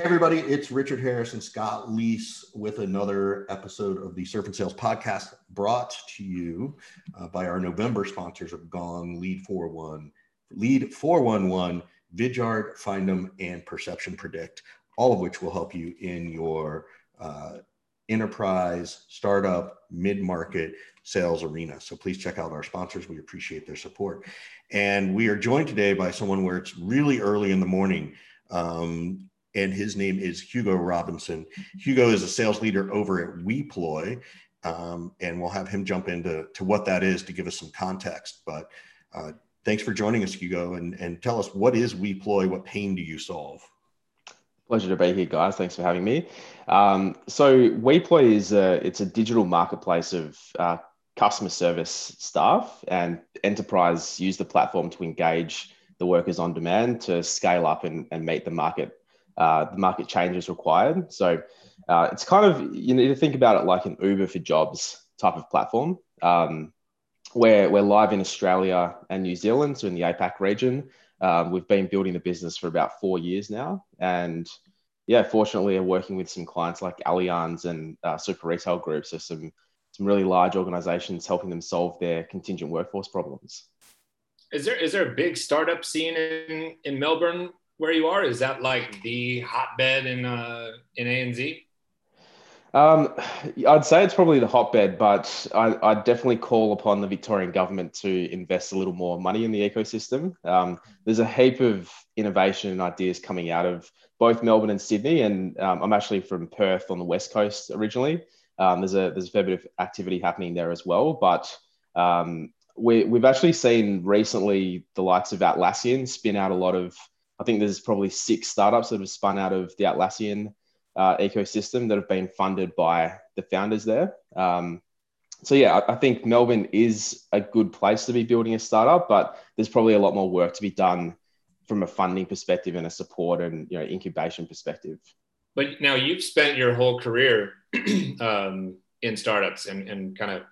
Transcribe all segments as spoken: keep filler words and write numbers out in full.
Hey everybody, it's Richard Harris and Scott Leese with another episode of the Surf and Sales Podcast, brought to you uh, by our November sponsors of Gong, Lead four eleven, Lead four eleven, Vidyard, Findem, and Perception Predict, all of which will help you in your uh, enterprise, startup, mid-market sales arena. So please check out our sponsors. We appreciate their support. And we are joined today by someone where it's really early in the morning. Um, and his name is Hugo Robinson. Hugo is a sales leader over at WePloy, um, and we'll have him jump into to what that is to give us some context. But uh, thanks for joining us, Hugo, and, and tell us, what is WePloy? What pain do you solve? Pleasure to be here, guys. Thanks for having me. Um, so WePloy is a, it's a digital marketplace of uh, customer service staff, and enterprise use the platform to engage the workers on demand to scale up and, and meet the market Uh, the market changes required. So uh, it's kind of, you need to think about it like an Uber for jobs type of platform. Um, where we're live in Australia and New Zealand, so in the A PAC region. Um, we've been building the business for about four years now. And yeah, fortunately, we're working with some clients like Allianz and uh, Super Retail Group, so some, some really large organizations, helping them solve their contingent workforce problems. Is there is there a big startup scene in, in Melbourne where you are? Is that like the hotbed in uh, in A N Z? Um, I'd say it's probably the hotbed, but I, I definitely call upon the Victorian government to invest a little more money in the ecosystem. Um, there's a heap of innovation and ideas coming out of both Melbourne and Sydney, and um, I'm actually from Perth on the West Coast originally. Um, there's a there's a fair bit of activity happening there as well, but um, we, we've actually seen recently the likes of Atlassian spin out a lot of, I think there's probably six startups that have spun out of the Atlassian uh, ecosystem that have been funded by the founders there. Um, so yeah, I, I think Melbourne is a good place to be building a startup, but there's probably a lot more work to be done from a funding perspective and a support and, you know, incubation perspective. But now you've spent your whole career um, in startups and, and kind of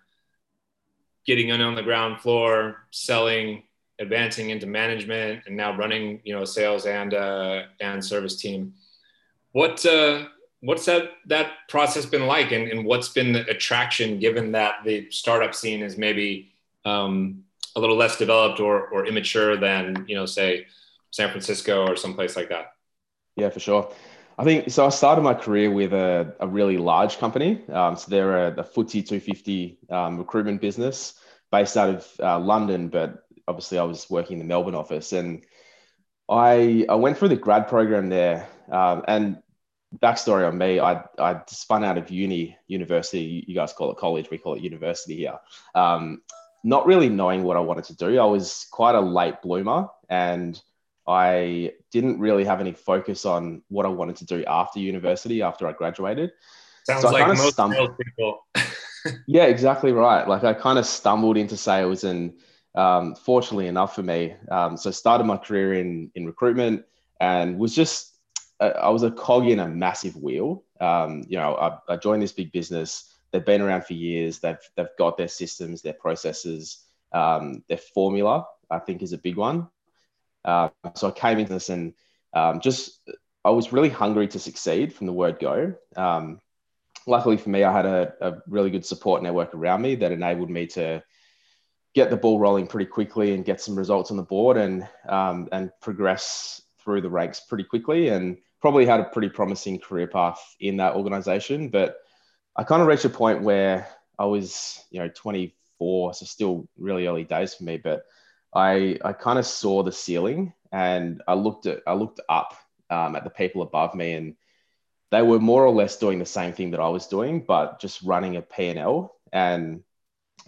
getting in on the ground floor, selling, advancing into management, and now running, you know, sales and uh, and service team. What uh, what's that that process been like, and, and what's been the attraction, given that the startup scene is maybe um, a little less developed or or immature than, you know, say San Francisco or someplace like that? Yeah, for sure. I think so. I started my career with a, a really large company. Um, so they're a, a F T S E two fifty um, recruitment business based out of uh, London, but obviously I was working in the Melbourne office, and I I went through the grad program there. Um, and backstory on me, I I spun out of uni, university, you guys call it college, we call it university here. Um, not really knowing what I wanted to do. I was quite a late bloomer, and I didn't really have any focus on what I wanted to do after university, after I graduated. Sounds so like kind of most stumbled. People. Yeah, exactly right. Like I kind of stumbled into sales, and Um, fortunately enough for me, um, so started my career in in recruitment, and was just, uh, I was a cog in a massive wheel. Um, you know, I, I joined this big business. They've been around for years. They've they've got their systems, their processes, um, their formula, I think, is a big one. Uh, so I came into this, and um, just, I was really hungry to succeed from the word go. Um, luckily for me, I had a, a really good support network around me that enabled me to get the ball rolling pretty quickly and get some results on the board, and um, and progress through the ranks pretty quickly, and probably had a pretty promising career path in that organization. But I kind of reached a point where I was, you know, twenty-four, so still really early days for me, but I I kind of saw the ceiling, and I looked at I looked up um, at the people above me, and they were more or less doing the same thing that I was doing, but just running a P and L. And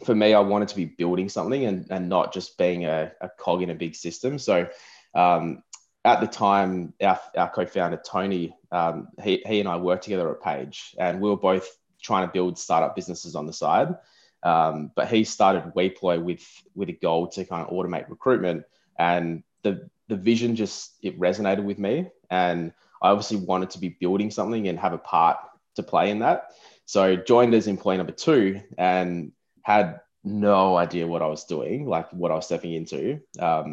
for me, I wanted to be building something, and, and not just being a, a cog in a big system. So um, at the time, our, our co-founder, Tony, um, he, he and I worked together at Page, and we were both trying to build startup businesses on the side. Um, but he started WePloy with with a goal to kind of automate recruitment. And the the vision just, it resonated with me. And I obviously wanted to be building something and have a part to play in that. So joined as employee number two, and had no idea what I was doing, like what I was stepping into. Um,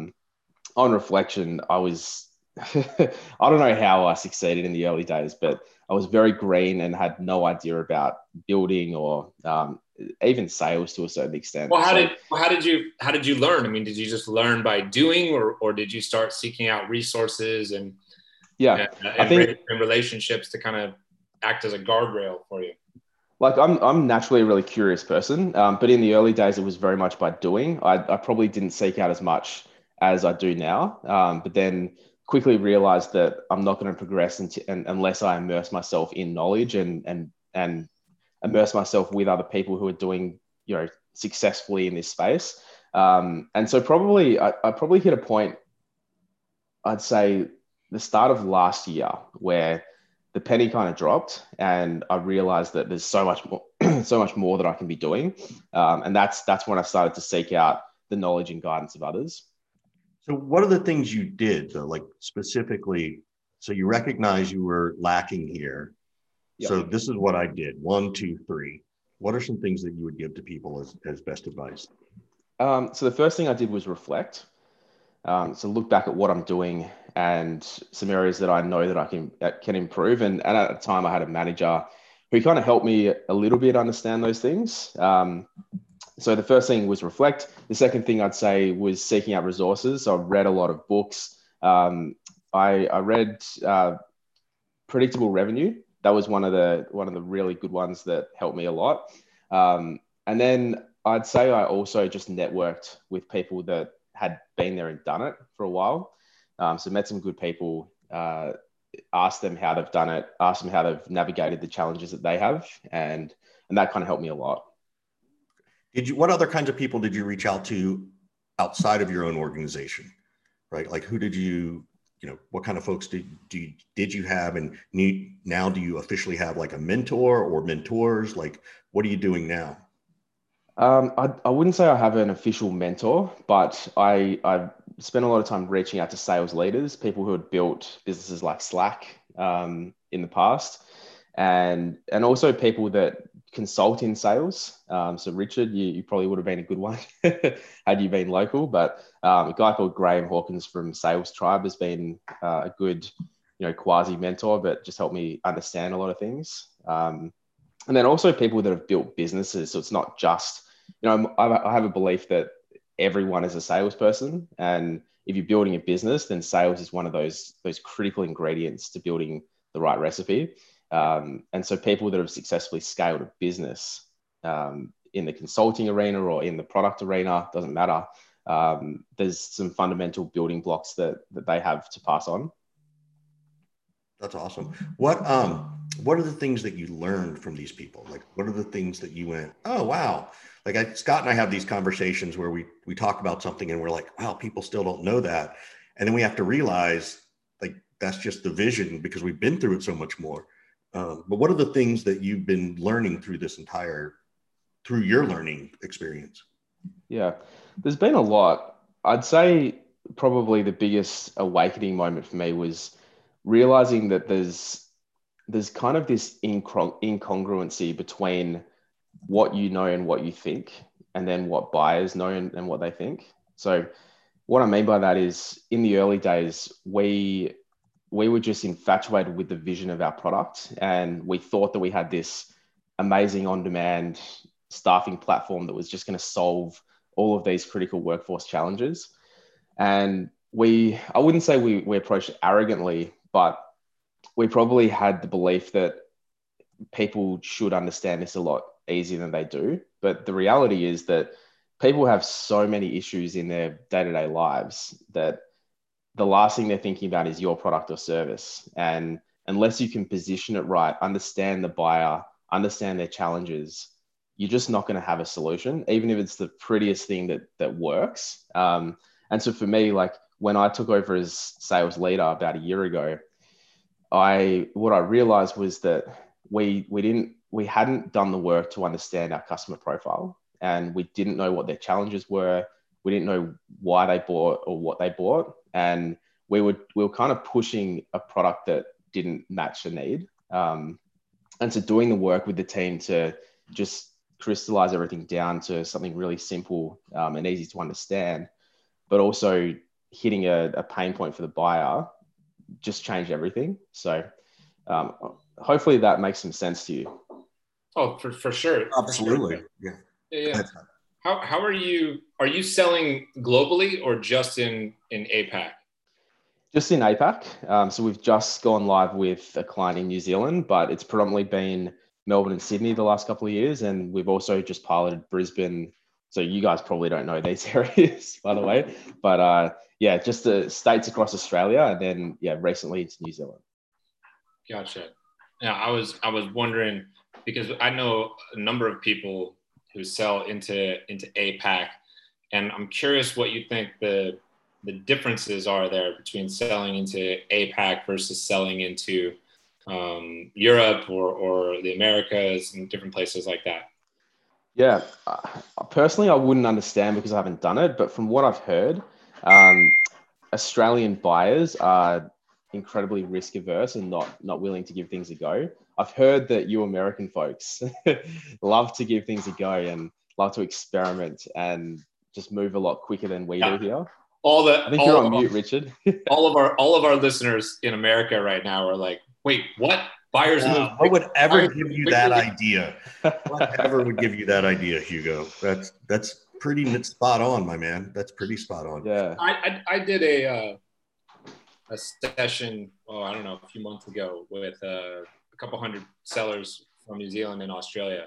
on reflection, I was I don't know how I succeeded in the early days, but I was very green and had no idea about building or um, even sales to a certain extent. Well, how so, did well, how did you how did you learn? I mean, did you just learn by doing, or or did you start seeking out resources and yeah, and, and, I think, and relationships to kind of act as a guardrail for you? Like I'm, I'm naturally a really curious person, um, but in the early days, it was very much by doing. I, I probably didn't seek out as much as I do now, um, but then quickly realized that I'm not going to progress into, and, unless I immerse myself in knowledge and and and immerse myself with other people who are doing, you know, successfully in this space. Um, and so probably I, I probably hit a point, I'd say the start of last year, where the penny kind of dropped and I realized that there's so much more, so much more that I can be doing. Um, and that's, that's when I started to seek out the knowledge and guidance of others. So what are the things you did though, like specifically, so you recognize you were lacking here. Yep. So this is what I did. One, two, three. What are some things that you would give to people as, as best advice? Um, so the first thing I did was reflect. Um, so look back at what I'm doing and some areas that I know that I can that can improve. And, and at the time I had a manager who kind of helped me a little bit understand those things. Um, so the first thing was reflect. The second thing I'd say was seeking out resources. So I read a lot of books. Um, I, I read uh, Predictable Revenue. That was one of the one of the really good ones that helped me a lot. Um, and then I'd say I also just networked with people that had been there and done it for a while. Um, so met some good people, uh, asked them how they've done it, asked them how they've navigated the challenges that they have. And, and that kind of helped me a lot. Did you, what other kinds of people did you reach out to outside of your own organization, right? Like who did you, you know, what kind of folks did, do you, did you have, and need, now do you officially have like a mentor or mentors? Like, what are you doing now? Um, I, I wouldn't say I have an official mentor, but I, I've spent a lot of time reaching out to sales leaders, people who had built businesses like Slack um, in the past, and and also people that consult in sales. Um, so Richard, you, you probably would have been a good one had you been local, but um, a guy called Graham Hawkins from Sales Tribe has been uh, a good, you know, quasi mentor, but just helped me understand a lot of things. Um, and then also people that have built businesses. So it's not just, you know, I have a belief that everyone is a salesperson, and if you're building a business, then sales is one of those those critical ingredients to building the right recipe. Um, and so, people that have successfully scaled a business um, in the consulting arena or in the product arena, doesn't matter. Um, there's some fundamental building blocks that that they have to pass on. That's awesome. What um what are the things that you learned from these people? Like, what are the things that you went, oh wow. Like I, Scott and I have these conversations where we, we talk about something and we're like, wow, people still don't know that. And then we have to realize like, that's just the vision because we've been through it so much more. Um, but what are the things that you've been learning through this entire, through your learning experience? Yeah, there's been a lot. I'd say probably the biggest awakening moment for me was realizing that there's, there's kind of this incongru- incongruency between what you know and what you think, and then what buyers know and, and what they think. So what I mean by that is in the early days, we we were just infatuated with the vision of our product. And we thought that we had this amazing on-demand staffing platform that was just going to solve all of these critical workforce challenges. And we, I wouldn't say we, we approached it arrogantly, but we probably had the belief that people should understand this a lot easier than they do. But the reality is that people have so many issues in their day-to-day lives that the last thing they're thinking about is your product or service. And unless you can position it right, understand the buyer, understand their challenges, you're just not going to have a solution, even if it's the prettiest thing that that works. Um, and so for me, like when I took over as sales leader about a year ago, I what I realized was that we we didn't we hadn't done the work to understand our customer profile, and we didn't know what their challenges were. We didn't know why they bought or what they bought. And we were, we were kind of pushing a product that didn't match the need. Um, and so doing the work with the team to just crystallize everything down to something really simple um, and easy to understand, but also hitting a, a pain point for the buyer just changed everything. So um, hopefully that makes some sense to you. Oh, for, for sure. Absolutely. For sure. Yeah. Yeah, yeah. How, how are you, are you selling globally or just in, in A PAC? Just in A PAC. Um, so we've just gone live with a client in New Zealand, but it's predominantly been Melbourne and Sydney the last couple of years. And we've also just piloted Brisbane. So you guys probably don't know these areas, by the way, but uh, yeah, just the states across Australia. And then, yeah, recently into New Zealand. Gotcha. Now I was, I was wondering, because I know a number of people who sell into, into A PAC, and I'm curious what you think the, the differences are there between selling into A PAC versus selling into um, Europe or, or the Americas and different places like that. Yeah, uh, personally, I wouldn't understand because I haven't done it, but from what I've heard, um, Australian buyers are incredibly risk averse and not, not willing to give things a go. I've heard that you American folks love to give things a go and love to experiment and just move a lot quicker than we yeah. do here. All the I think all you're on mute, our, Richard. all of our all of our listeners in America right now are like, wait, what? Buyers move. Uh, what would ever Buyers give you that idea? Whatever would give you that idea, Hugo? That's that's pretty spot on, my man. That's pretty spot on. Yeah. I I, I did a uh, a session, oh, I don't know, a few months ago with uh, a couple hundred sellers from New Zealand and Australia,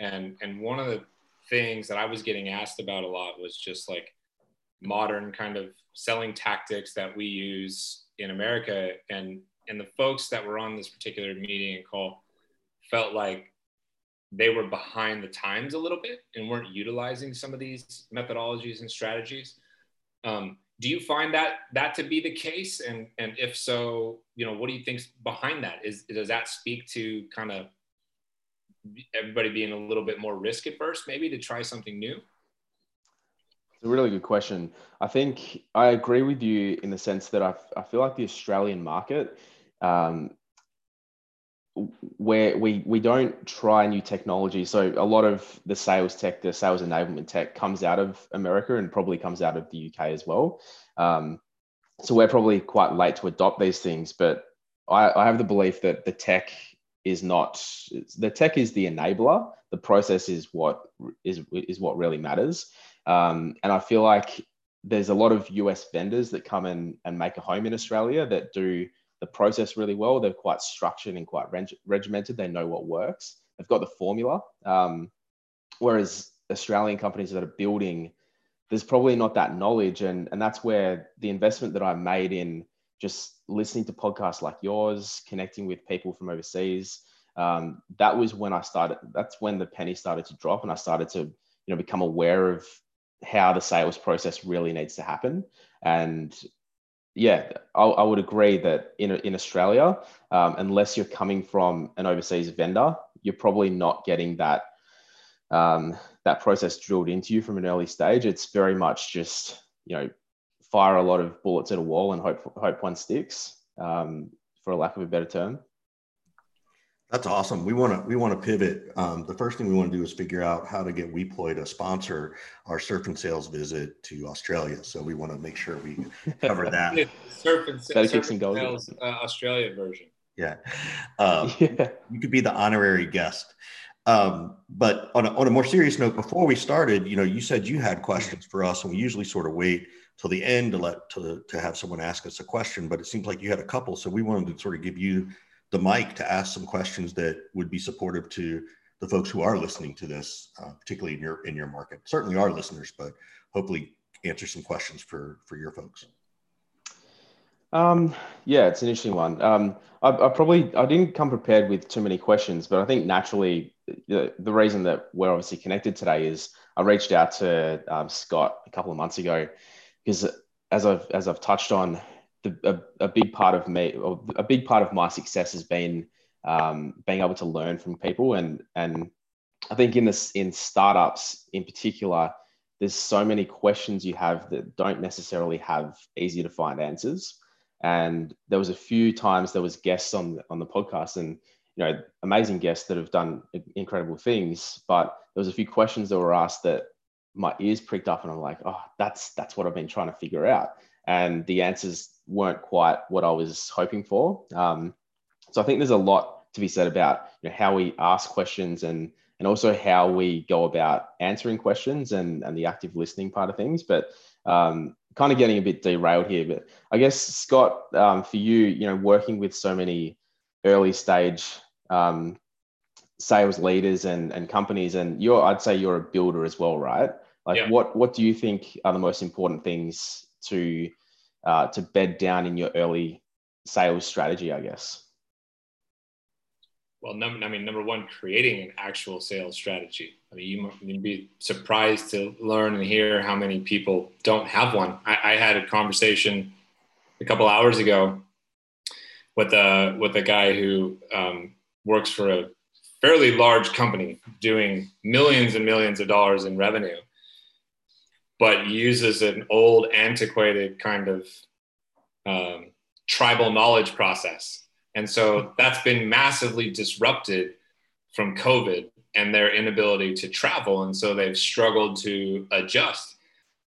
and and one of the things that I was getting asked about a lot was just like modern kind of selling tactics that we use in America. And, and the folks that were on this particular meeting and call felt like they were behind the times a little bit and weren't utilizing some of these methodologies and strategies. Um, do you find that, that to be the case? And, and if so, you know, what do you think's behind that? Is, does that speak to kind of everybody being a little bit more risk averse, maybe to try something new? It's a really good question. I think I agree with you in the sense that I, I feel like the Australian market, um, where we we don't try new technology. So a lot of the sales tech, the sales enablement tech comes out of America and probably comes out of the U K as well. Um, so we're probably quite late to adopt these things, but I, I have the belief that the tech is not, the tech is the enabler. The process is what is is what really matters. Um, and I feel like there's a lot of U S vendors that come in and make a home in Australia that do the process really well. They're quite structured and quite reg- regimented. They know what works. They've got the formula. Um, whereas Australian companies that are building, there's probably not that knowledge. And, and that's where the investment that I made in just listening to podcasts like yours, connecting with people from overseas, um, that was when I started, that's when the penny started to drop and I started to, you know, become aware of how the sales process really needs to happen. And yeah, I, I would agree that in, in Australia, um, unless you're coming from an overseas vendor, you're probably not getting that, um, that process drilled into you from an early stage. It's very much just, you know, fire a lot of bullets at a wall and hope, hope one sticks, um, for lack of a better term. That's awesome. We want to we want to pivot. Um, the first thing we want to do is figure out how to get WePloy to sponsor our surf and sales visit to Australia. So we want to make sure we cover that. surf and, surf surf and sales uh, Australia version. Yeah. Um, yeah, you could be the honorary guest. Um, but on a, on a more serious note, before we started, you know, you said you had questions for us, and we usually sort of wait till the end to let to to have someone ask us a question. But it seems like you had a couple, so we wanted to sort of give you the mic to ask some questions that would be supportive to the folks who are listening to this, uh, particularly in your in your market. Certainly our listeners, but hopefully answer some questions for for your folks. Um, yeah, it's an interesting one. Um, I, I probably I didn't come prepared with too many questions, but I think naturally the, the reason that we're obviously connected today is I reached out to um, Scott a couple of months ago because as I've as I've touched on. The, a, a big part of me, or a big part of my success has been um, being able to learn from people, and and I think in this in startups in particular, there's so many questions you have that don't necessarily have easy to find answers. And there was a few times there was guests on on the podcast, and you know, amazing guests that have done incredible things, but there was a few questions that were asked that my ears pricked up, and I'm like, oh, that's that's what I've been trying to figure out, and the answers weren't quite what I was hoping for. Um, so I think there's a lot to be said about, you know, how we ask questions and and also how we go about answering questions and, and the active listening part of things. But um, kind of getting a bit derailed here. But I guess, Scott, um, for you, you know, working with so many early stage um, sales leaders and, and companies, and you're, I'd say you're a builder as well, right? Like yeah. what, what do you think are the most important things to, uh, to bed down in your early sales strategy, I guess? Well, number, I mean, number one, creating an actual sales strategy. I mean, you you'd be surprised to learn and hear how many people don't have one. I, I had a conversation a couple hours ago with a, with a guy who um, works for a fairly large company doing millions and millions of dollars in revenue, but uses an old, antiquated kind of um, tribal knowledge process. And so that's been massively disrupted from COVID and their inability to travel. And so they've struggled to adjust.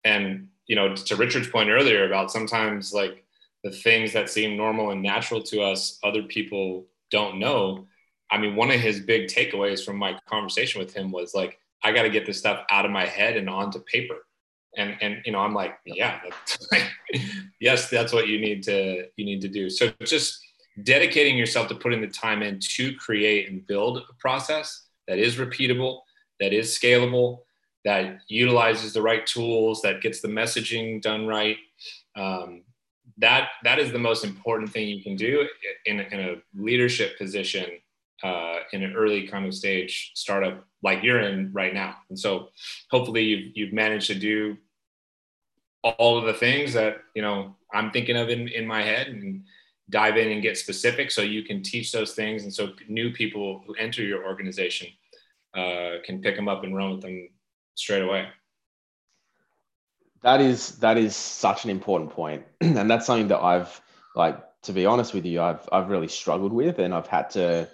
And, you know, to Richard's point earlier about sometimes like the things that seem normal and natural to us, other people don't know. I mean, one of his big takeaways from my conversation with him was like, I got to get this stuff out of my head and onto paper. And, and, you know, I'm like, yeah, that's like, yes, that's what you need to, you need to do. So just dedicating yourself to putting the time in to create and build a process that is repeatable, that is scalable, that utilizes the right tools, that gets the messaging done right. Um, that, that is the most important thing you can do in a, in a leadership position, uh, in an early kind of stage startup like you're in right now. And so hopefully you've, you've managed to do all of the things that, you know, I'm thinking of in, in my head, and dive in and get specific so you can teach those things. And so new people who enter your organization uh, can pick them up and run with them straight away. That is, that is such an important point. And that's something that I've, like, to be honest with you, I've, I've really struggled with, and I've had to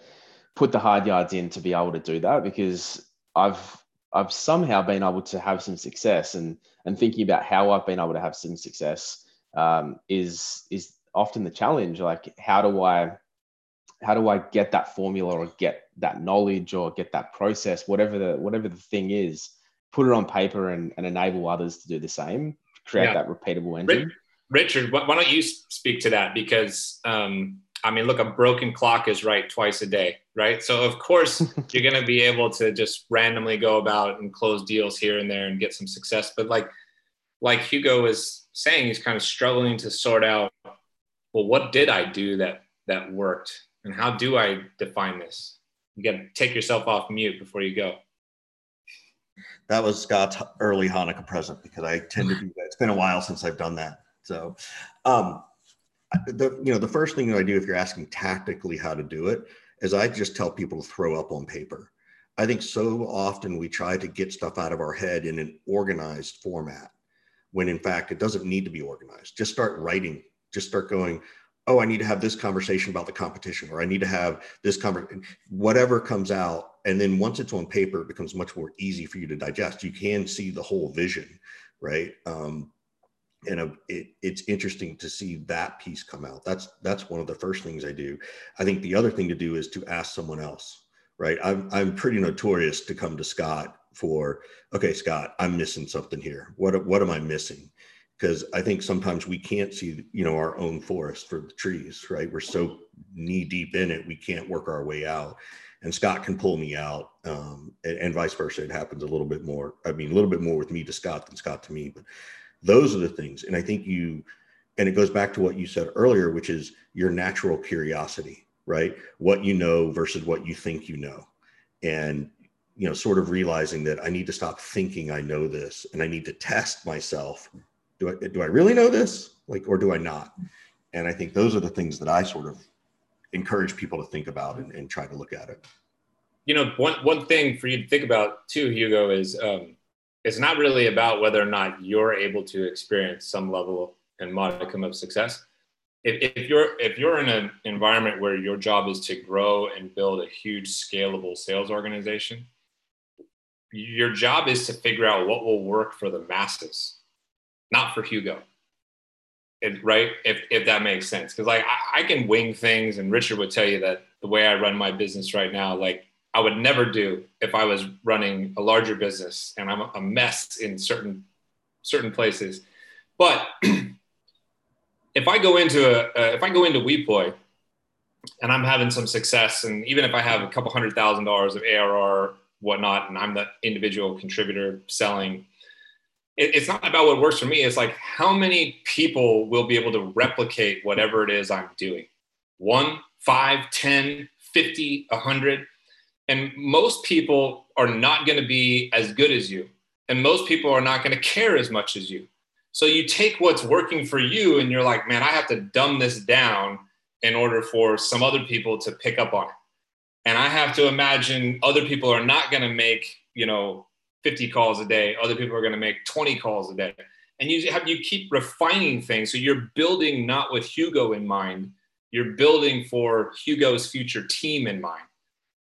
put the hard yards in to be able to do that, because I've I've somehow been able to have some success, and and thinking about how I've been able to have some success um, is is often the challenge. Like, how do I how do I get that formula, or get that knowledge, or get that process, whatever the whatever the thing is, put it on paper and, and enable others to do the same, create yeah. that repeatable engine. Richard, why don't you speak to that? Because um, I mean, look, a broken clock is right twice a day, right? So of course you're going to be able to just randomly go about and close deals here and there and get some success. But like, like Hugo was saying, he's kind of struggling to sort out, well, what did I do that, that worked? And how do I define this? You got to take yourself off mute before you go. That was Scott's early Hanukkah present, because I tend to do that. It's been a while since I've done that. So, um, The, you know, the first thing that I do, if you're asking tactically how to do it, is I just tell people to throw up on paper. I think so often we try to get stuff out of our head in an organized format, when in fact it doesn't need to be organized. Just start writing, just start going, oh, I need to have this conversation about the competition, or I need to have this conversation, whatever comes out. And then once it's on paper, it becomes much more easy for you to digest. You can see the whole vision, right? Um, And it, it's interesting to see that piece come out. That's that's one of the first things I do. I think the other thing to do is to ask someone else, right? I'm I'm pretty notorious to come to Scott for, okay, Scott, I'm missing something here. What what am I missing? Because I think sometimes we can't see, you know, our own forest for the trees, right? We're so knee deep in it, we can't work our way out. And Scott can pull me out, um, and, and vice versa. It happens a little bit more. I mean, a little bit more with me to Scott than Scott to me, but. Those are the things. And I think you, and it goes back to what you said earlier, which is your natural curiosity, right? What you know versus what you think you know. And, you know, sort of realizing that I need to stop thinking I know this, and I need to test myself. Do I, do I really know this? Like, or do I not? And I think those are the things that I sort of encourage people to think about and, and try to look at it. You know, one, one thing for you to think about too, Hugo, is, um, it's not really about whether or not you're able to experience some level and modicum of success. If, if you're if you're in an environment where your job is to grow and build a huge scalable sales organization, your job is to figure out what will work for the masses, not for Hugo. it, right? If if that makes sense. Because like I, I can wing things, and Richard would tell you that the way I run my business right now, like I would never do if I was running a larger business, and I'm a mess in certain certain places. But if I go into a, uh, if I go into WePloy and I'm having some success, and even if I have a couple hundred thousand dollars of A R R, whatnot, and I'm the individual contributor selling, it, it's not about what works for me. It's like, how many people will be able to replicate whatever it is I'm doing? One, five, ten, fifty, a hundred. And most people are not going to be as good as you. And most people are not going to care as much as you. So you take what's working for you and you're like, man, I have to dumb this down in order for some other people to pick up on it. And I have to imagine other people are not going to make, you know, fifty calls a day. Other people are going to make twenty calls a day. And you have, you keep refining things. So you're building not with Hugo in mind. You're building for Hugo's future team in mind,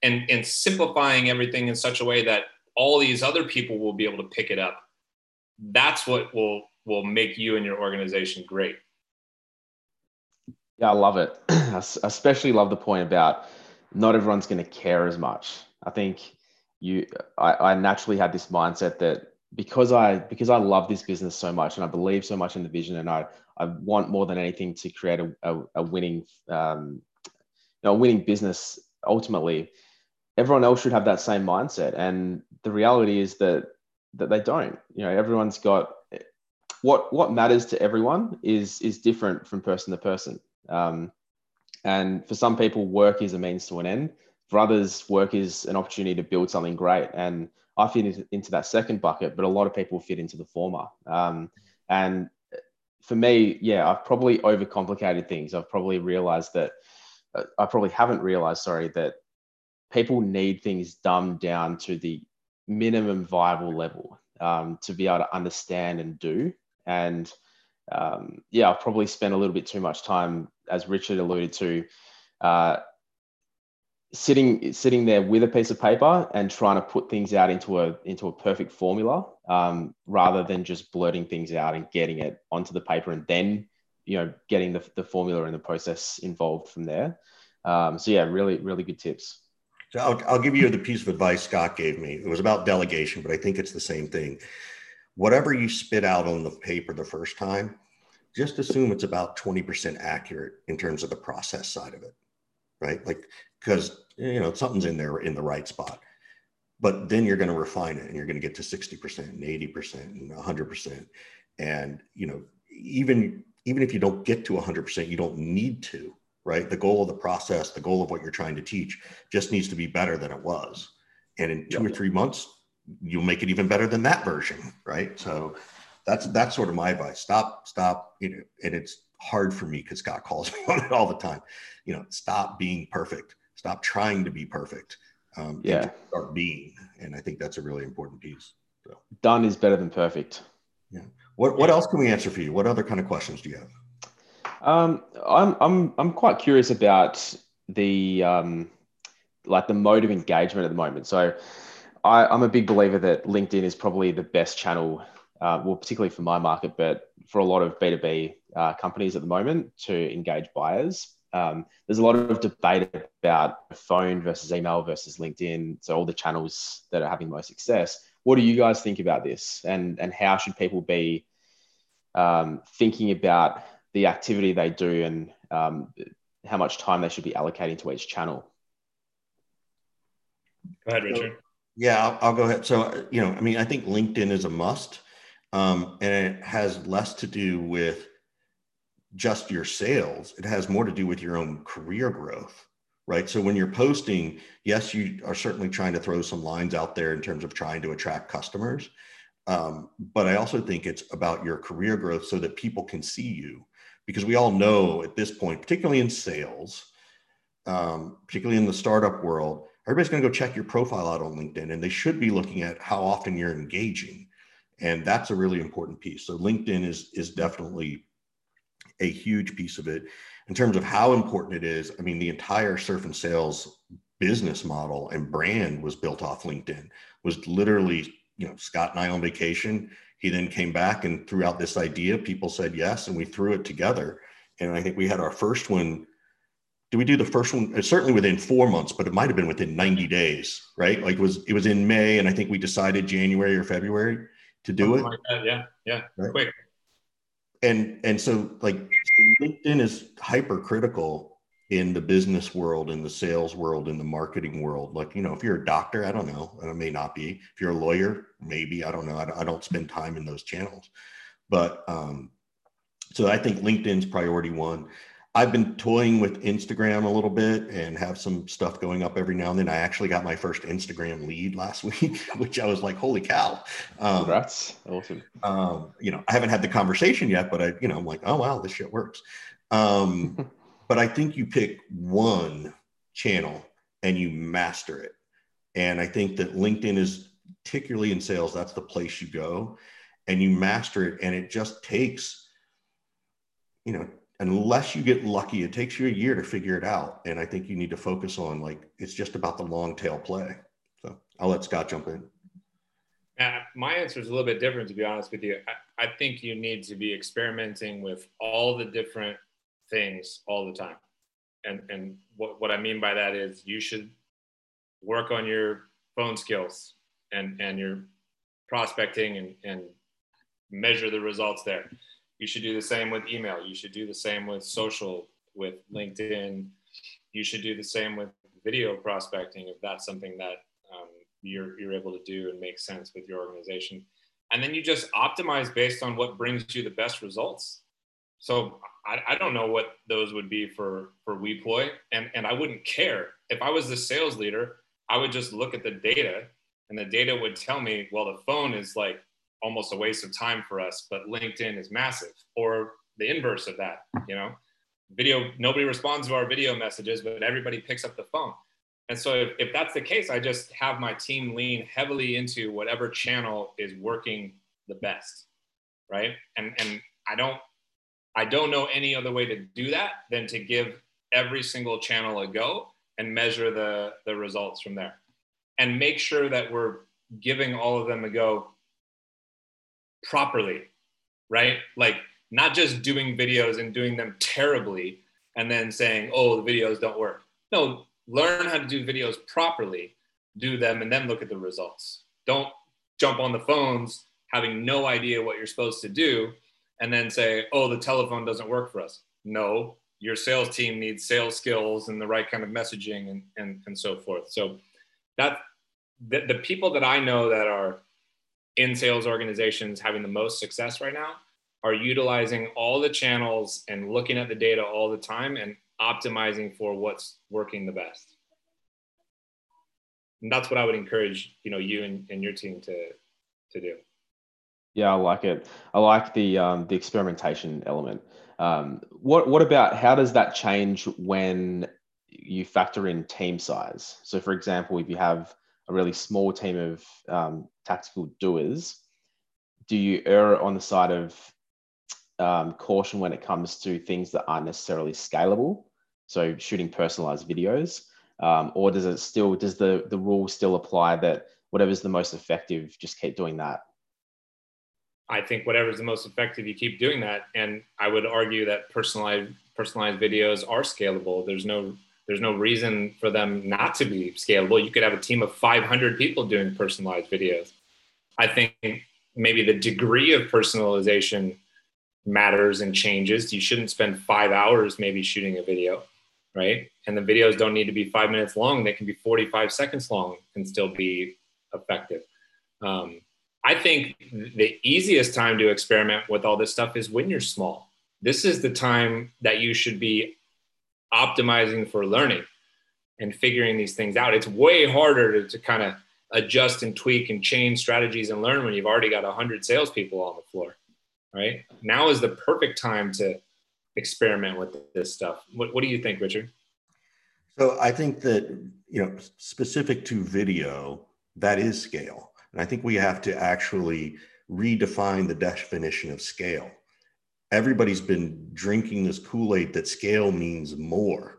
and, and simplifying everything in such a way that all these other people will be able to pick it up. That's what will will make you and your organization great. Yeah, I love it. I especially love the point about not everyone's going to care as much. I think you, I, I naturally had this mindset that because I, because I love this business so much and I believe so much in the vision, and I, I want more than anything to create a, a, a winning, um, you know, a winning business. Ultimately, everyone else should have that same mindset. And the reality is that, that they don't, you know, everyone's got, What what matters to everyone is is different from person to person. Um, and for some people, work is a means to an end. For others, work is an opportunity to build something great. And I fit into that second bucket, but a lot of people fit into the former. Um, and for me, yeah, I've probably overcomplicated things. I've probably realized that, uh, I probably haven't realized, sorry, that people need things dumbed down to the minimum viable level um, to be able to understand and do. And um, yeah, I've probably spent a little bit too much time, as Richard alluded to, uh, sitting sitting there with a piece of paper and trying to put things out into a into a perfect formula, um, rather than just blurting things out and getting it onto the paper and then, you know, getting the, the formula and the process involved from there. Um, so yeah, really, really good tips. So I'll, I'll give you the piece of advice Scott gave me. It was about delegation, but I think it's the same thing. Whatever you spit out on the paper the first time, just assume it's about twenty percent accurate in terms of the process side of it, right? Like, because, you know, something's in there in the right spot, but then you're going to refine it and you're going to get to sixty percent and eighty percent and one hundred percent. And, you know, even, even if you don't get to one hundred percent, you don't need to, right? The goal of the process, the goal of what you're trying to teach just needs to be better than it was. And in two Yep. or three months, you'll make it even better than that version, right? So that's that's sort of my advice. Stop, stop, you know, and it's hard for me because Scott calls me on it all the time. You know, stop being perfect. Stop trying to be perfect. Um, yeah. Start being, and I think that's a really important piece. So. Done is better than perfect. Yeah. What What else can we answer for you? What other kind of questions do you have? Um, I'm I'm I'm quite curious about the um, like the mode of engagement at the moment. So. I, I'm a big believer that LinkedIn is probably the best channel, uh, well, particularly for my market, but for a lot of B two B uh, companies at the moment to engage buyers. Um, there's a lot of debate about phone versus email versus LinkedIn. So all the channels that are having most success. What do you guys think about this? And, and how should people be um, thinking about the activity they do and um, how much time they should be allocating to each channel? Go ahead, Richard. Yeah, I'll, I'll go ahead. So, you know, I mean, I think LinkedIn is a must, um, and it has less to do with just your sales. It has more to do with your own career growth, right? So when you're posting, yes, you are certainly trying to throw some lines out there in terms of trying to attract customers. Um, but I also think it's about your career growth so that people can see you, because we all know at this point, particularly in sales, um, particularly in the startup world, everybody's going to go check your profile out on LinkedIn, and they should be looking at how often you're engaging. And that's a really important piece. So LinkedIn is, is definitely a huge piece of it. In terms of how important it is, I mean, the entire Surf and Sales business model and brand was built off LinkedIn. It was literally, you know, Scott and I on vacation, He then came back and threw out this idea. People said yes, and we threw it together. And I think we had our first one. Did we do the first one? Certainly within four months, but it might have been within ninety days, right? Like it was it was in May, and I think we decided January or February to do Something it. Like that, yeah, yeah, right? Quick. And and so like LinkedIn is hypercritical in the business world, in the sales world, in the marketing world. Like, you know, if you're a doctor, I don't know, and I may not be. If you're a lawyer, maybe, I don't know. I don't spend time in those channels. But um, so I think LinkedIn's priority one. I've been toying with Instagram a little bit and have some stuff going up every now and then. I actually got my first Instagram lead last week, which I was like, holy cow. Um, Congrats. Awesome. Um, you know, I haven't had the conversation yet, but I, you know, I'm like, oh, wow, this shit works. Um, but I think you pick one channel and you master it. And I think that LinkedIn is, particularly in sales, that's the place you go and you master it. And it just takes, you know, unless you get lucky, it takes you a year to figure it out. And I think you need to focus on, like, it's just about the long tail play. So I'll let Scott jump in. Uh, my answer is a little bit different, to be honest with you. I, I think you need to be experimenting with all the different things all the time. And and what, what I mean by that is you should work on your phone skills and, and your prospecting and, and measure the results there. You should do the same with email. You should do the same with social, with LinkedIn. You should do the same with video prospecting if that's something that um, you're, you're able to do and make sense with your organization. And then you just optimize based on what brings you the best results. So I, I don't know what those would be for, for WePloy, and, and I wouldn't care. If I was the sales leader, I would just look at the data, and the data would tell me, well, the phone is like almost a waste of time for us, but LinkedIn is massive, or the inverse of that, you know, video, nobody responds to our video messages, but everybody picks up the phone. And so if, if that's the case, I just have my team lean heavily into whatever channel is working the best, right? And and I don't, I don't know any other way to do that than to give every single channel a go and measure the, the results from there. And make sure that we're giving all of them a go properly, right? Like not just doing videos and doing them terribly and then saying, oh, the videos don't work. No, learn how to do videos properly, do them, and then look at the results. Don't jump on the phones having no idea what you're supposed to do and then say, oh, the telephone doesn't work for us. No, your sales team needs sales skills and the right kind of messaging and and, and so forth. So that the, the people that I know that are in sales organizations having the most success right now are utilizing all the channels and looking at the data all the time and optimizing for what's working the best. And that's what I would encourage, you know, you and, and your team to, to do. Yeah, I like it. I like the, um, the experimentation element. Um, what, what about, how does that change when you factor in team size? So for example, if you have a really small team of um, tactical doers, do you err on the side of um, caution when it comes to things that aren't necessarily scalable? So shooting personalized videos, um, or does it still, does the, the rule still apply that whatever's the most effective, just keep doing that? I think whatever's the most effective, you keep doing that. And I would argue that personalized personalized videos are scalable. There's no There's no reason for them not to be scalable. You could have a team of five hundred people doing personalized videos. I think maybe the degree of personalization matters and changes. You shouldn't spend five hours maybe shooting a video, right? And the videos don't need to be five minutes long. They can be forty-five seconds long and still be effective. Um, I think the easiest time to experiment with all this stuff is when you're small. This is the time that you should be optimizing for learning and figuring these things out. It's way harder to, to kind of adjust and tweak and change strategies and learn when you've already got one hundred salespeople on the floor, right? Now is the perfect time to experiment with this stuff. What, what do you think, Richard? So I think that, you know, specific to video, that is scale. And I think we have to actually redefine the definition of scale. Everybody's been drinking this Kool-Aid that scale means more,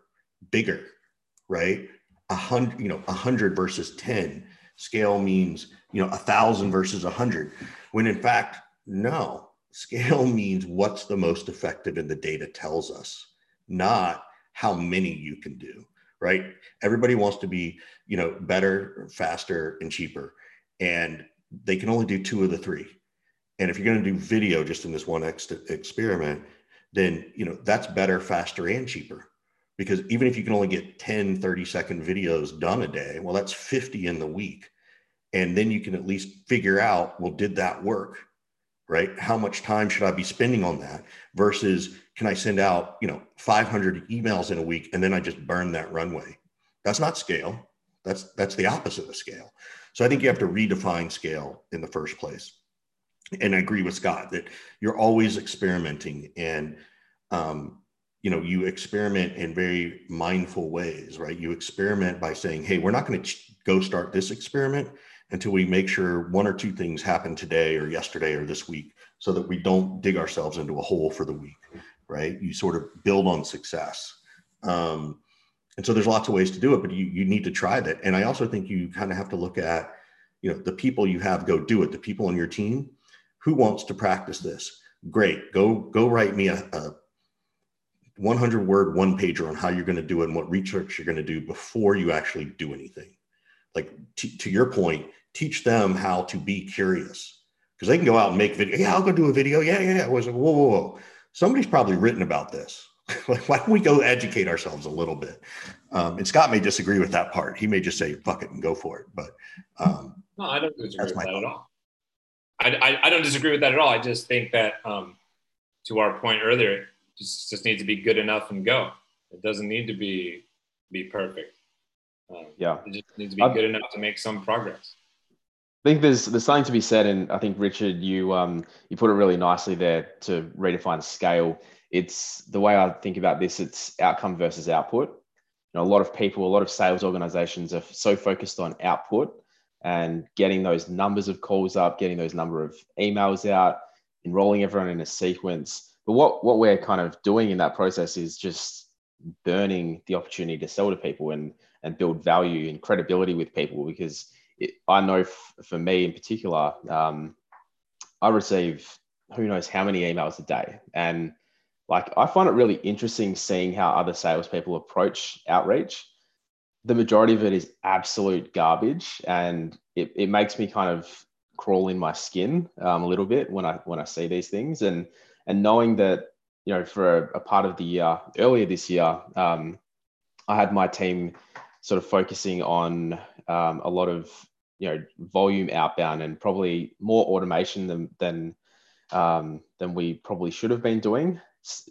bigger, right? A hundred, you know, a hundred versus ten. Scale means, you know, a thousand versus a hundred. When in fact, No, scale means what's the most effective and the data tells us, not how many you can do, right? Everybody wants to be, you know, better, faster, and cheaper. And they can only do two of the three. And if you're going to do video just in this one ex experiment, then, you know, that's better, faster, and cheaper. Because even if you can only get ten, thirty second videos done a day, well, that's fifty in the week. And then you can at least figure out, well, did that work, right? How much time should I be spending on that versus can I send out, you know, five hundred emails in a week and then I just burn that runway? That's not scale. That's, that's the opposite of scale. So I think you have to redefine scale in the first place. And I agree with Scott that you're always experimenting and, um, you know, you experiment in very mindful ways, right? You experiment by saying, hey, we're not going to go start this experiment until we make sure one or two things happen today or yesterday or this week so that we don't dig ourselves into a hole for the week, right? You sort of build on success. Um, and so there's lots of ways to do it, but you, you need to try that. And I also think you kind of have to look at, you know, the people you have go do it, the people on your team. Who wants to practice this? Great, go, go write me a, a one hundred word one pager on how you're going to do it and what research you're going to do before you actually do anything. Like to your point, teach them how to be curious because they can go out and make video. Yeah, I'll go do a video. Yeah, yeah, yeah. I was like, whoa, whoa, whoa. Somebody's probably written about this. Like, why don't we go educate ourselves a little bit? Um, and Scott may disagree with that part. He may just say, fuck it and go for it. But um, no, I don't disagree with that at all. I, I, I don't disagree with that at all. I just think that um, to our point earlier, just just needs to be good enough and go. It doesn't need to be be perfect. Um, yeah, it just needs to be good I've, enough to make some progress. I think there's there's something to be said, and I think Richard, you um you put it really nicely there to redefine scale. It's the way I think about this. It's outcome versus output. You know, a lot of people, a lot of sales organizations are so focused on output and getting those numbers of calls up, getting those number of emails out, enrolling everyone in a sequence. But what, what we're kind of doing in that process is just burning the opportunity to sell to people and, and build value and credibility with people. Because it, I know f for me in particular, um, I receive who knows how many emails a day. And like, I find it really interesting seeing how other salespeople approach outreach. The majority of it is absolute garbage. And it, it makes me kind of crawl in my skin um, a little bit when I, when I see these things. And And knowing that, you know, for a, a part of the year, earlier this year, um, I had my team sort of focusing on um, a lot of, you know, volume outbound and probably more automation than than um, than we probably should have been doing.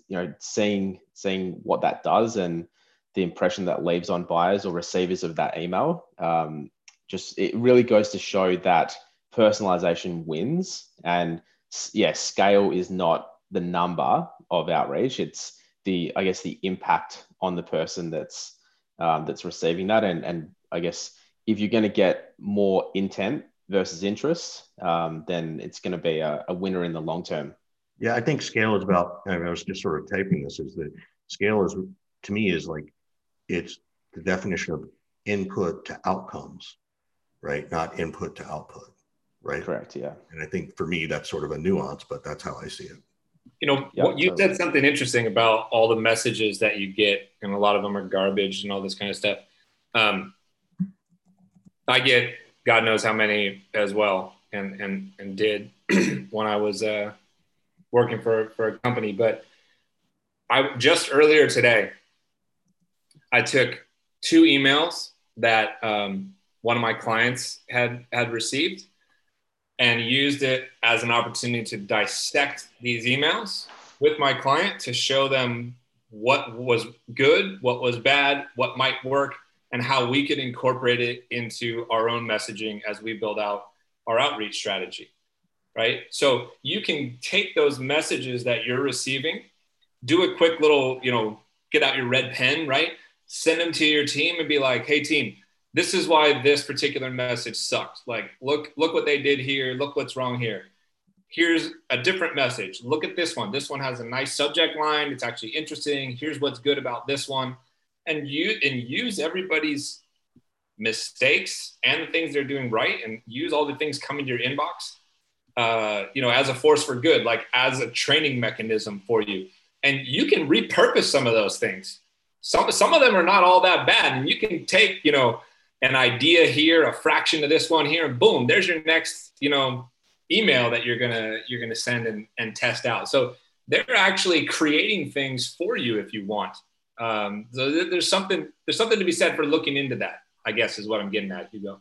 You know, seeing seeing what that does and the impression that leaves on buyers or receivers of that email. Um, just it really goes to show that personalization wins, and yeah, scale is not the number of outreach, it's the, I guess, the impact on the person that's um, that's receiving that. And, and I guess if you're going to get more intent versus interest, um, then it's going to be a, a winner in the long term. Yeah, I think scale is about, I mean, I was just sort of typing this, is that scale is, to me, is like, it's the definition of input to outcomes, right? Not input to output, right? Correct, yeah. And I think for me, that's sort of a nuance, but that's how I see it. You know, yep, what, you totally. said something interesting about all the messages that you get, and a lot of them are garbage and all this kind of stuff. Um, I get God knows how many as well, and and and did when I was uh, working for for a company. But I just earlier today, I took two emails that um, one of my clients had had received, and used it as an opportunity to dissect these emails with my client to show them what was good, what was bad, what might work, and how we could incorporate it into our own messaging as we build out our outreach strategy, right? So you can take those messages that you're receiving, do a quick little, you know, get out your red pen, right? Send them to your team and be like, hey team, this is why this particular message sucked. Like, look, look what they did here. Look what's wrong here. Here's a different message. Look at this one. This one has a nice subject line. It's actually interesting. Here's what's good about this one. And you and use everybody's mistakes and the things they're doing right, and use all the things coming to your inbox uh, you know, as a force for good, like as a training mechanism for you. And you can repurpose some of those things. Some, some of them are not all that bad. And you can take, you know, an idea here, a fraction of this one here, and boom, there's your next, you know, email that you're gonna you're gonna send and, and test out. So they're actually creating things for you if you want. Um, so th- there's something there's something to be said for looking into that, I guess, is what I'm getting at, Hugo.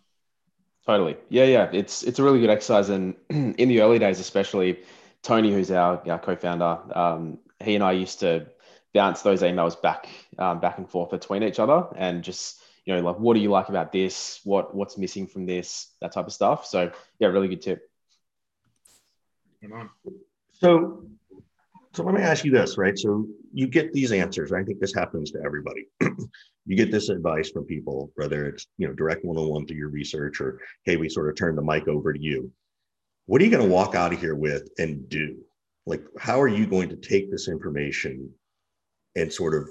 Totally. Yeah, yeah. It's it's a really good exercise. And in the early days, especially, Tony, who's our, our co-founder, um, he and I used to bounce those emails back um, back and forth between each other, and just, you know, like, what do you like about this? What what's missing from this? That type of stuff. So yeah, really good tip. So, so let me ask you this, right? So you get these answers. I think this happens to everybody. You get this advice from people, whether it's, you know, direct one-on-one through your research, or, hey, we sort of turn the mic over to you. What are you going to walk out of here with and do? Like, how are you going to take this information and sort of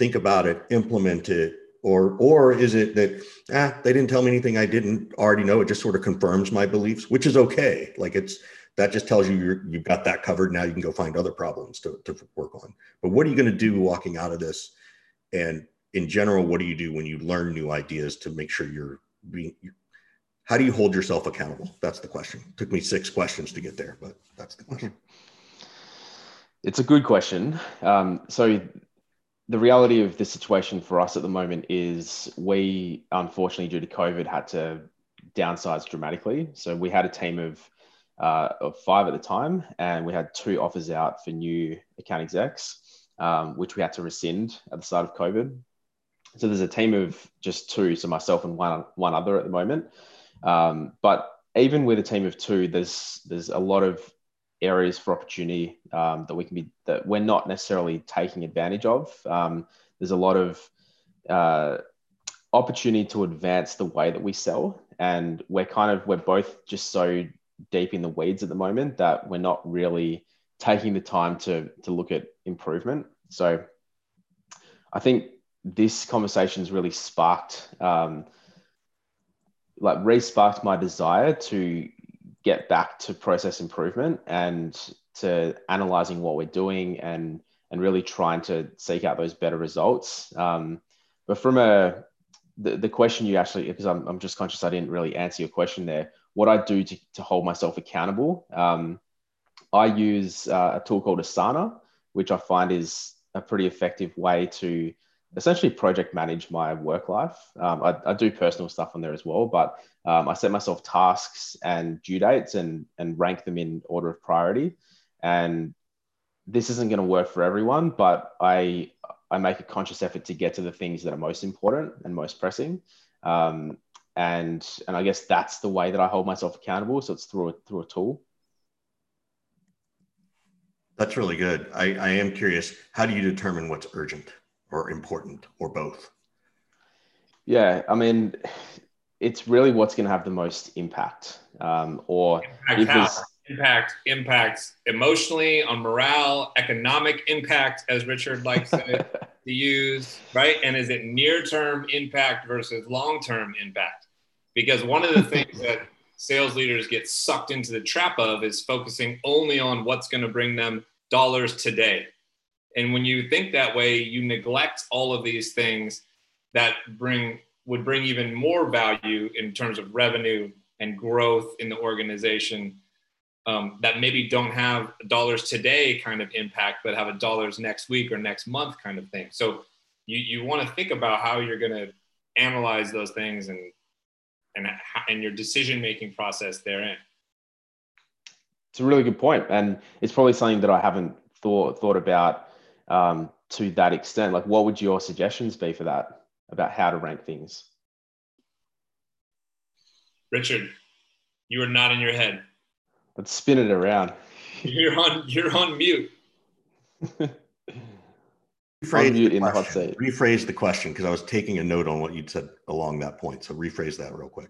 think about it, implement it, or or is it that, ah, they didn't tell me anything I didn't already know, it just sort of confirms my beliefs, which is okay. Like, it's, that just tells you you're, you've got that covered, now you can go find other problems to, to work on. But what are you going to do walking out of this? And in general, what do you do when you learn new ideas to make sure you're being, how do you hold yourself accountable? That's the question. It took me six questions to get there, but that's the question. It's a good question. Um, so the reality of this situation for us at the moment is we, unfortunately, due to COVID, had to downsize dramatically. So we had a team of, uh, of five at the time, and we had two offers out for new account execs, um, which we had to rescind at the start of COVID. So there's a team of just two, so myself and one one other at the moment. Um, but even with a team of two, there's there's a lot of areas for opportunity um, that we can be that we're not necessarily taking advantage of. Um, there's a lot of uh, opportunity to advance the way that we sell, and we're kind of we're both just so deep in the weeds at the moment that we're not really taking the time to to look at improvement. So I think this conversation's really sparked, um, like re-sparked my desire to get back to process improvement and to analyzing what we're doing and, and really trying to seek out those better results. Um, but from a, the, the question you actually, because I'm, I'm just conscious I didn't really answer your question there, what I do to, to hold myself accountable. Um, I use uh, a tool called Asana, which I find is a pretty effective way to essentially project manage my work life. Um, I, I do personal stuff on there as well, but um, I set myself tasks and due dates and, and rank them in order of priority. And this isn't going to work for everyone, but I I make a conscious effort to get to the things that are most important and most pressing. Um, and and I guess that's the way that I hold myself accountable. So it's through a, through a tool. That's really good. I, I am curious, how do you determine what's urgent or important, or both? Yeah, I mean, it's really what's going to have the most impact. Um, or impact, impact, impact emotionally, on morale, economic impact, as Richard likes to, to use, right? And is it near-term impact versus long-term impact? Because one of the things that sales leaders get sucked into the trap of is focusing only on what's going to bring them dollars today. And when you think that way, you neglect all of these things that bring would bring even more value in terms of revenue and growth in the organization, um, that maybe don't have dollars today kind of impact, but have a dollars next week or next month kind of thing. So you, you want to think about how you're going to analyze those things and and and your decision-making process therein. It's a really good point. And it's probably something that I haven't thought thought about Um, to that extent. Like, what would your suggestions be for that, about how to rank things? Richard, you are not in your head. Let's spin it around. You're on, you're on mute. Rephrase, mute the in the hot seat. Rephrase the question, because I was taking a note on what you'd said along that point. So rephrase that real quick.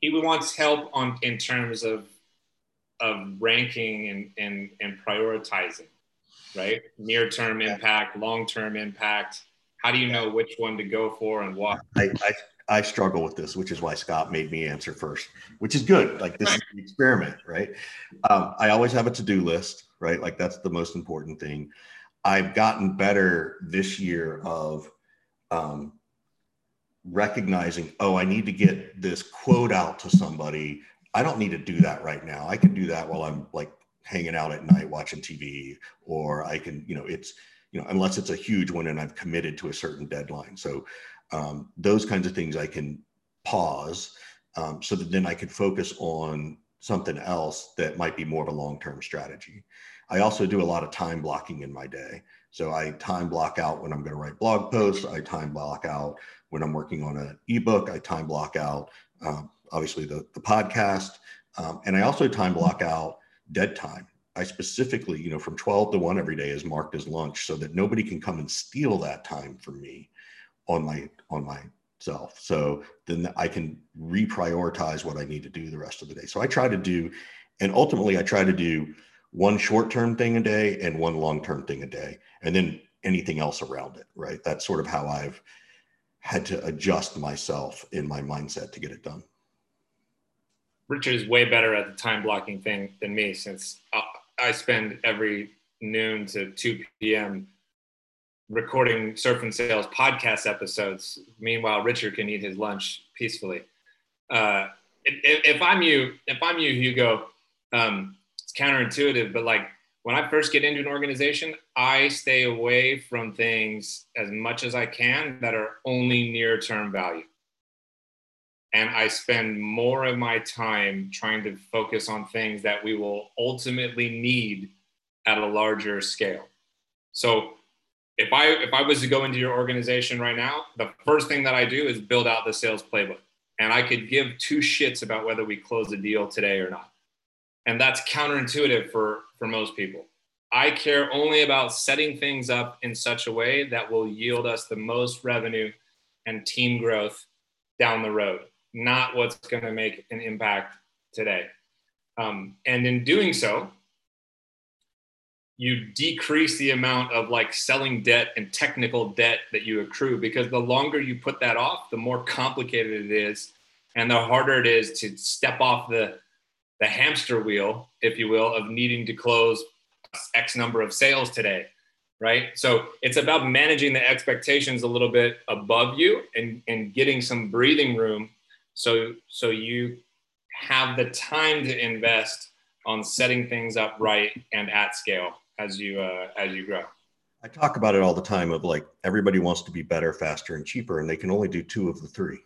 He wants help on in terms of, of ranking and, and, and prioritizing. Right? Near-term impact, long-term impact. How do you know which one to go for and why? I, I, I struggle with this, which is why Scott made me answer first, which is good. Like, this is an experiment, right? Um, I always have a to-do list, right? Like, that's the most important thing. I've gotten better this year of um, recognizing, oh, I need to get this quote out to somebody. I don't need to do that right now. I can do that while I'm like hanging out at night watching T V, or I can, you know, it's, you know, unless it's a huge one and I've committed to a certain deadline. So um, those kinds of things I can pause um, so that then I can focus on something else that might be more of a long-term strategy. I also do a lot of time blocking in my day. So I time block out when I'm going to write blog posts. I time block out when I'm working on an ebook. I time block out, um, obviously, the, the podcast. Um, and I also time block out dead time. I specifically, you know, from twelve to one every day is marked as lunch so that nobody can come and steal that time from me on my on myself. So then I can reprioritize what I need to do the rest of the day. So I try to do, and ultimately I try to do one short-term thing a day and one long-term thing a day, and then anything else around it, right? That's sort of how I've had to adjust myself in my mindset to get it done. Richard is way better at the time blocking thing than me, since I spend every noon to two p.m. recording Surf and Sales podcast episodes. Meanwhile, Richard can eat his lunch peacefully. Uh, if, if I'm you, if I'm you, Hugo, um, it's counterintuitive, but like when I first get into an organization, I stay away from things as much as I can that are only near-term value. And I spend more of my time trying to focus on things that we will ultimately need at a larger scale. So if I if I was to go into your organization right now, the first thing that I do is build out the sales playbook. And I could give two shits about whether we close a deal today or not. And that's counterintuitive for, for most people. I care only about setting things up in such a way that will yield us the most revenue and team growth down the road, not what's going to make an impact today. Um, and in doing so, you decrease the amount of like selling debt and technical debt that you accrue, because the longer you put that off, the more complicated it is and the harder it is to step off the the hamster wheel, if you will, of needing to close X number of sales today, right? So it's about managing the expectations a little bit above you and, and getting some breathing room so, so you have the time to invest on setting things up right and at scale as you, uh, as you grow. I talk about it all the time of like, everybody wants to be better, faster, and cheaper, and they can only do two of the three,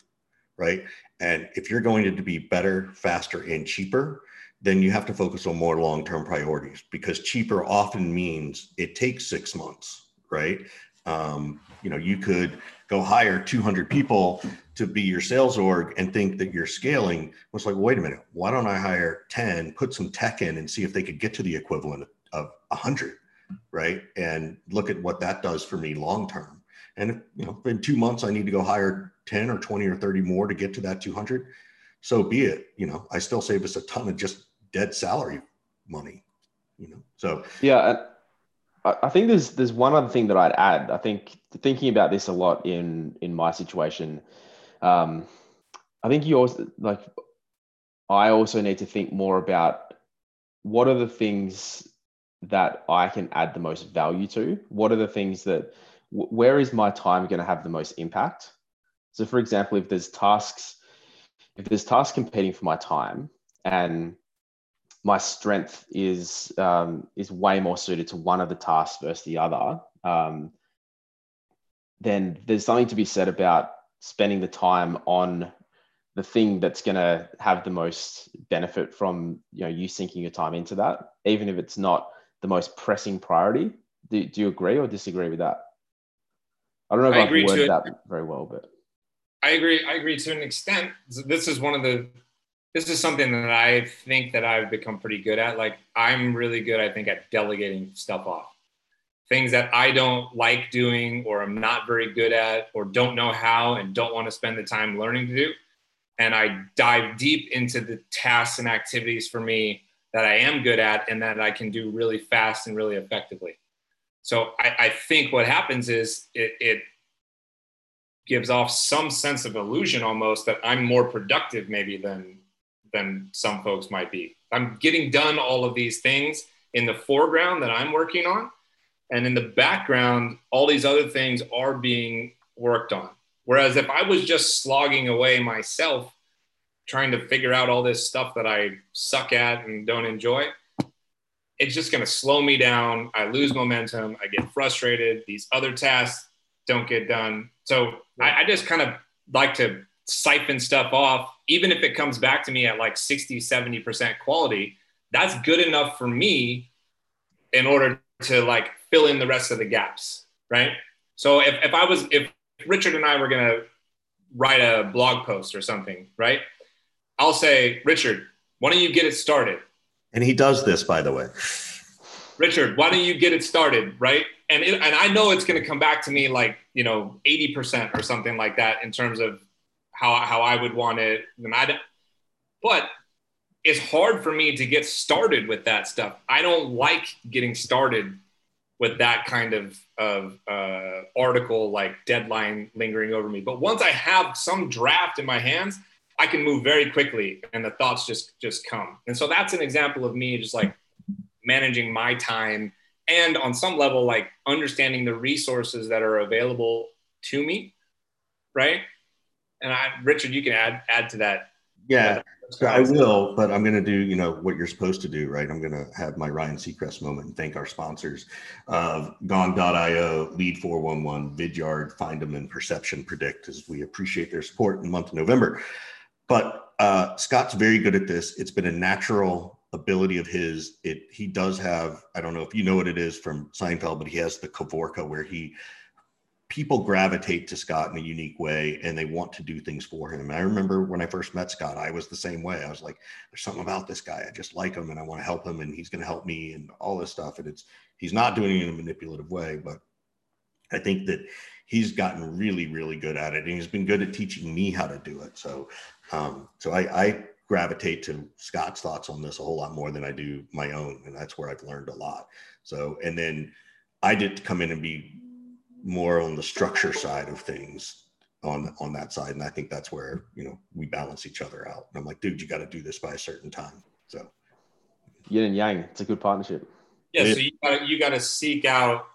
right? And if you're going to be better, faster, and cheaper, then you have to focus on more long-term priorities, because cheaper often means it takes six months, right? Um, you know, you could go hire two hundred people to be your sales org and think that you're scaling. Well, it's like, wait a minute, why don't I hire ten, put some tech in and see if they could get to the equivalent of one hundred, right? And look at what that does for me long-term. And you know, in two months, I need to go hire ten or twenty or thirty more to get to that two hundred. So be it. You know, I still save us a ton of just dead salary money, you know? So, yeah, I think there's, there's one other thing that I'd add. I think thinking about this a lot in, in my situation, um, I think you always like, I also need to think more about what are the things that I can add the most value to? What are the things that, where is my time going to have the most impact? So for example, if there's tasks, if there's tasks competing for my time and my strength is, um, is way more suited to one of the tasks versus the other, um, then there's something to be said about spending the time on the thing that's going to have the most benefit from, you know, you sinking your time into that, even if it's not the most pressing priority. Do, do you agree or disagree with that? I don't know if I agree I've worded that very well, but I agree. I agree to an extent. This is one of the, this is something that I think that I've become pretty good at. Like I'm really good, I think, at delegating stuff off. Things that I don't like doing or I'm not very good at or don't know how and don't want to spend the time learning to do. And I dive deep into the tasks and activities for me that I am good at and that I can do really fast and really effectively. So I, I think what happens is it, it gives off some sense of illusion almost that I'm more productive maybe than than some folks might be. I'm getting done all of these things in the foreground that I'm working on. And in the background, all these other things are being worked on. Whereas if I was just slogging away myself, trying to figure out all this stuff that I suck at and don't enjoy, it's just going to slow me down. I lose momentum. I get frustrated. These other tasks don't get done. So I, I just kind of like to siphon stuff off, even if it comes back to me at like sixty, seventy percent quality. That's good enough for me in order to like fill in the rest of the gaps, right? So if, if I was, if Richard and I were going to write a blog post or something, right? I'll say, Richard, why don't you get it started? And he does this, by the way. Richard, why don't you get it started, right? And it, and I know it's going to come back to me like, you know, eighty percent or something like that in terms of how how I would want it. And I, but it's hard for me to get started with that stuff. I don't like getting started with that kind of, of uh, article, like deadline lingering over me. But once I have some draft in my hands, I can move very quickly and the thoughts just, just come. And so that's an example of me just like managing my time and on some level, like understanding the resources that are available to me, right? And I, Richard, you can add, add to that. Yeah. Uh, So I will, but I'm going to do, you know, what you're supposed to do, right? I'm going to have my Ryan Seacrest moment and thank our sponsors of Gong dot io, Lead four one one, Vidyard, Findem, and Perception Predict, as we appreciate their support in the month of November. But uh, Scott's very good at this. It's been a natural ability of his. It he does have, I don't know if you know what it is from Seinfeld, but he has the Kavorka where he people gravitate to Scott in a unique way and they want to do things for him. And I remember when I first met Scott, I was the same way. I was like, there's something about this guy. I just like him and I want to help him and he's going to help me and all this stuff. And it's, he's not doing it in a manipulative way, but I think that he's gotten really, really good at it. And he's been good at teaching me how to do it. So, um, so I, I gravitate to Scott's thoughts on this a whole lot more than I do my own. And that's where I've learned a lot. So, and then I did come in and be more on the structure side of things on on that side, and I think that's where, you know, we balance each other out. And I'm like, dude, you got to do this by a certain time. So yin and yang, it's a good partnership. Yeah, yeah. So you got you got to seek out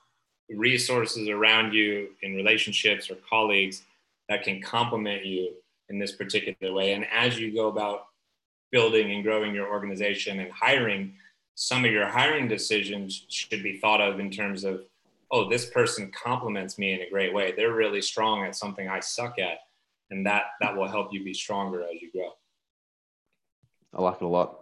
resources around you in relationships or colleagues that can complement you in this particular way. And as you go about building and growing your organization and hiring, some of your hiring decisions should be thought of in terms of, oh, this person compliments me in a great way. They're really strong at something I suck at. And that that will help you be stronger as you grow. I like it a lot.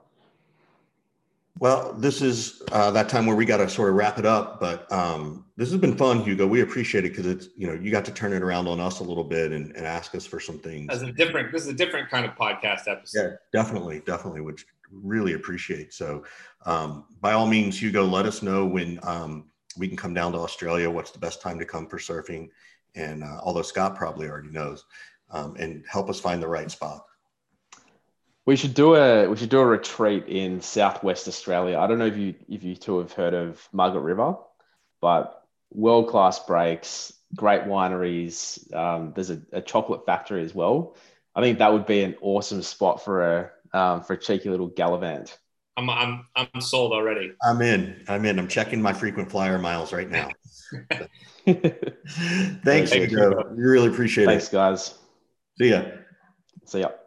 Well, this is uh, that time where we got to sort of wrap it up. But um, this has been fun, Hugo. We appreciate it because it's, you know, you got to turn it around on us a little bit and, and ask us for some things. That's a different, this is a different kind of podcast episode. Yeah, definitely, definitely, which really appreciate. So um, by all means, Hugo, let us know when um, we can come down to Australia. What's the best time to come for surfing? And uh, although Scott probably already knows, um, and help us find the right spot. We should do a we should do a retreat in Southwest Australia. I don't know if you if you two have heard of Margaret River, but world class breaks, great wineries. Um, there's a, a chocolate factory as well. I think that would be an awesome spot for a um, for a cheeky little gallivant. I'm I'm I'm sold already. I'm in. I'm in. I'm checking my frequent flyer miles right now. Thanks, Thank Hugo. You. Really appreciate Thanks, it. Thanks, guys. See ya. See ya.